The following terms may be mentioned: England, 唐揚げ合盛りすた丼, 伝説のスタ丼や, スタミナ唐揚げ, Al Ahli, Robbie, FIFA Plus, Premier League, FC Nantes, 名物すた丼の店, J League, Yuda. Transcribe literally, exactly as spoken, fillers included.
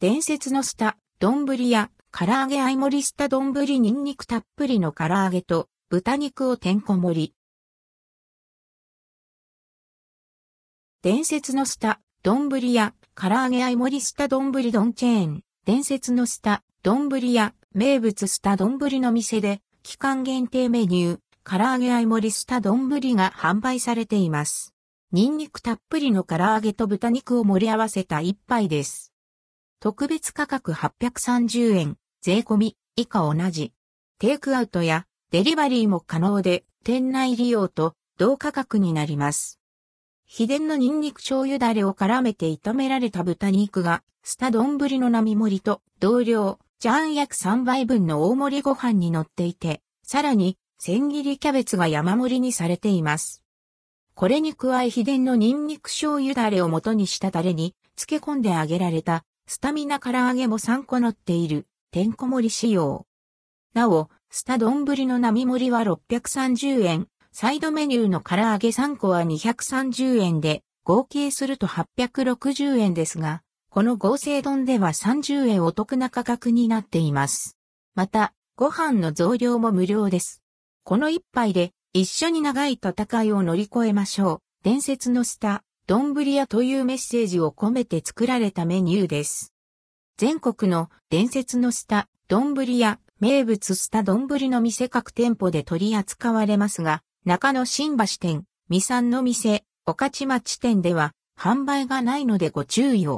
伝説のスタ、丼や、唐揚げ合い盛りスタ丼にんにくたっぷりの唐揚げと、豚肉をてんこ盛り。伝説のスタ、丼や、唐揚げ合い盛りスタ丼丼チェーン。伝説のスタ、丼や、名物スタ丼の店で、期間限定メニュー、唐揚げ合い盛りスタ丼が販売されています。ニンニクたっぷりの唐揚げと豚肉を盛り合わせた一杯です。特別価格はっぴゃくさんじゅうえん、税込み、以下同じ。テイクアウトやデリバリーも可能で、店内利用と同価格になります。秘伝のニンニク醤油ダレを絡めて炒められた豚肉が、スタ丼の並盛りと同量、ジャーン約さんばいぶんの大盛りご飯に乗っていて、さらに、千切りキャベツが山盛りにされています。これに加え秘伝のニンニク醤油ダレを元にしたタレに漬け込んで揚げられたスタミナ唐揚げもさんこ乗っているてんこ盛り仕様。なお、スタ丼の並盛りはろっぴゃくさんじゅうえん、サイドメニューの唐揚げさんこはにひゃくさんじゅうえんで合計するとはっぴゃくろくじゅうえんですが、この合成丼ではさんじゅうえんお得な価格になっています。また、ご飯の増量も無料です。この一杯で一緒に長い戦いを乗り越えましょう。伝説のスタ、丼屋というメッセージを込めて作られたメニューです。全国の伝説のスタ、丼屋、名物スタ丼の店各店舗で取り扱われますが、中野新橋店、三三の店、御徒町店では販売がないのでご注意を。